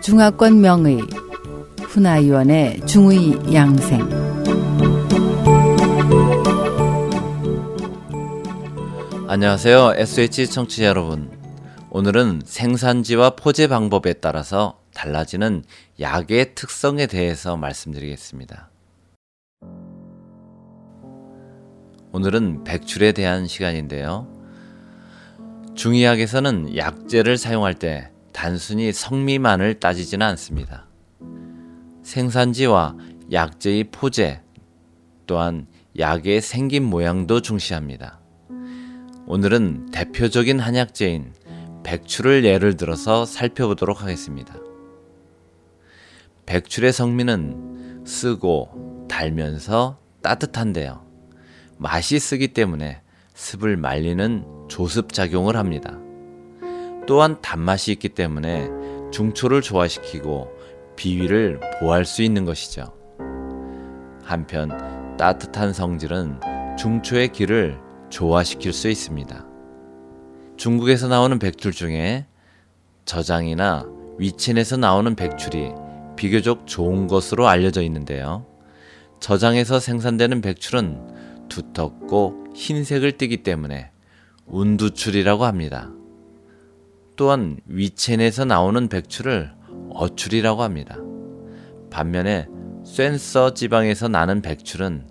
중화권 명의 훈아위원의 중의 양생. 안녕하세요. SH 청취자 여러분. 오늘은 생산지와 포제 방법에 따라서 달라지는 약의 특성에 대해서 말씀드리겠습니다. 오늘은 백출에 대한 시간인데요. 중의학에서는 약재를 사용할 때 단순히 성미만을 따지지는 않습니다. 생산지와 약재의 포제, 또한 약의 생긴 모양도 중시합니다. 오늘은 대표적인 한약재인 백출을 예를 들어서 살펴보도록 하겠습니다. 백출의 성미는 쓰고 달면서 따뜻한데요. 맛이 쓰기 때문에 습을 말리는 조습작용을 합니다. 또한 단맛이 있기 때문에 중초를 조화시키고 비위를 보호할 수 있는 것이죠. 한편 따뜻한 성질은 중초의 기를 조화시킬 수 있습니다. 중국에서 나오는 백출 중에 저장이나 위첸에서 나오는 백출이 비교적 좋은 것으로 알려져 있는데요. 저장에서 생산되는 백출은 두텁고 흰색을 띠기 때문에 운두출이라고 합니다. 또한 위첸에서 나오는 백출을 어출이라고 합니다. 반면에 쇴서 지방에서 나는 백출은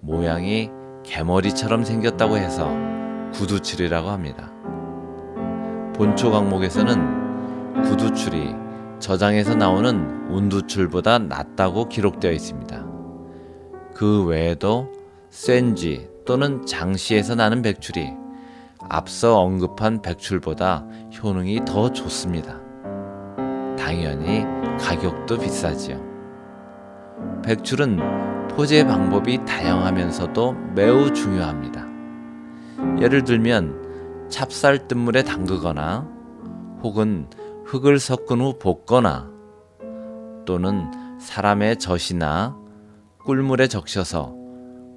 모양이 개머리처럼 생겼다고 해서 구두출이라고 합니다. 본초 강목에서는 구두출이 저장에서 나오는 운두출보다 낫다고 기록되어 있습니다. 그 외에도 쇴지 또는 장시에서 나는 백출이 앞서 언급한 백출보다 효능이 더 좋습니다. 당연히 가격도 비싸지요. 백출은 포제 방법이 다양하면서도 매우 중요합니다. 예를 들면 찹쌀 뜬물에 담그거나 혹은 흙을 섞은 후 볶거나 또는 사람의 젖이나 꿀물에 적셔서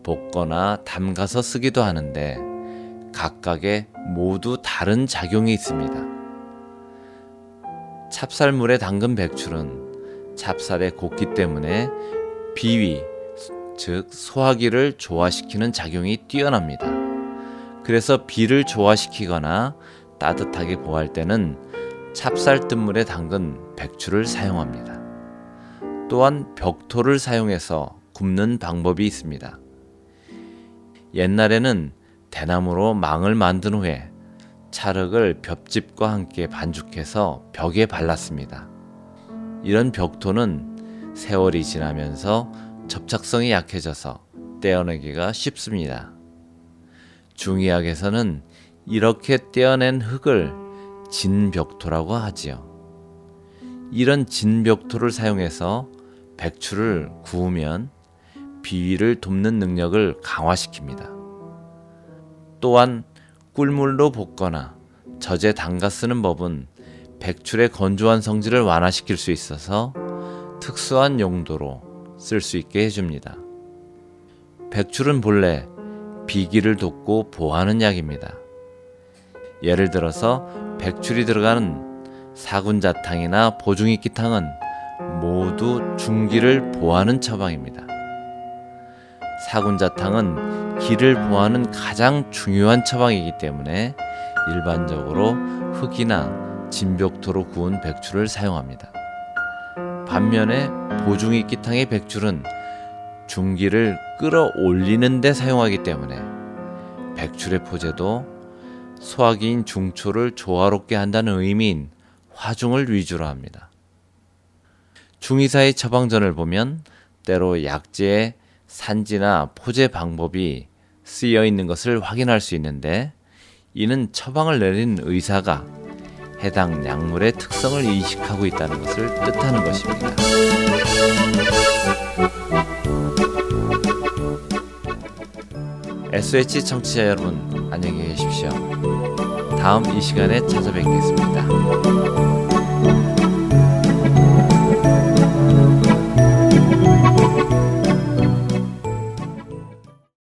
볶거나 담가서 쓰기도 하는데 각각의 모두 다른 작용이 있습니다. 찹쌀물에 담근 백출은 찹쌀의 곱기 때문에 비위, 즉 소화기를 조화시키는 작용이 뛰어납니다. 그래서 비를 조화시키거나 따뜻하게 보호할 때는 찹쌀 뜬물에 담근 백출을 사용합니다. 또한 벽토를 사용해서 굽는 방법이 있습니다. 옛날에는 대나무로 망을 만든 후에 찰흙을 볏짚과 함께 반죽해서 벽에 발랐습니다. 이런 벽토는 세월이 지나면서 접착성이 약해져서 떼어내기가 쉽습니다. 중의학에서는 이렇게 떼어낸 흙을 진벽토라고 하지요. 이런 진벽토를 사용해서 백출을 구우면 비위를 돕는 능력을 강화시킵니다. 또한 꿀물로 볶거나 젖에 담가 쓰는 법은 백출의 건조한 성질을 완화시킬 수 있어서 특수한 용도로 쓸 수 있게 해줍니다. 백출은 본래 비기를 돕고 보호하는 약입니다. 예를 들어서 백출이 들어가는 사군자탕이나 보중이끼탕은 모두 중기를 보호하는 처방입니다. 사군자탕은 기를 보호하는 가장 중요한 처방이기 때문에 일반적으로 흙이나 진벽토로 구운 백출을 사용합니다. 반면에 보중이끼탕의 백출은 중기를 끌어올리는 데 사용하기 때문에 백출의 포제도 소화기인 중초를 조화롭게 한다는 의미인 화중을 위주로 합니다. 중의사의 처방전을 보면 때로 약재의 산지나 포제 방법이 쓰여 있는 것을 확인할 수 있는데, 이는 처방을 내린 의사가 해당 약물의 특성을 인식하고 있다는 것을 뜻하는 것입니다. SH 청취자 여러분, 안녕히 계십시오. 다음 이 시간에 찾아뵙겠습니다.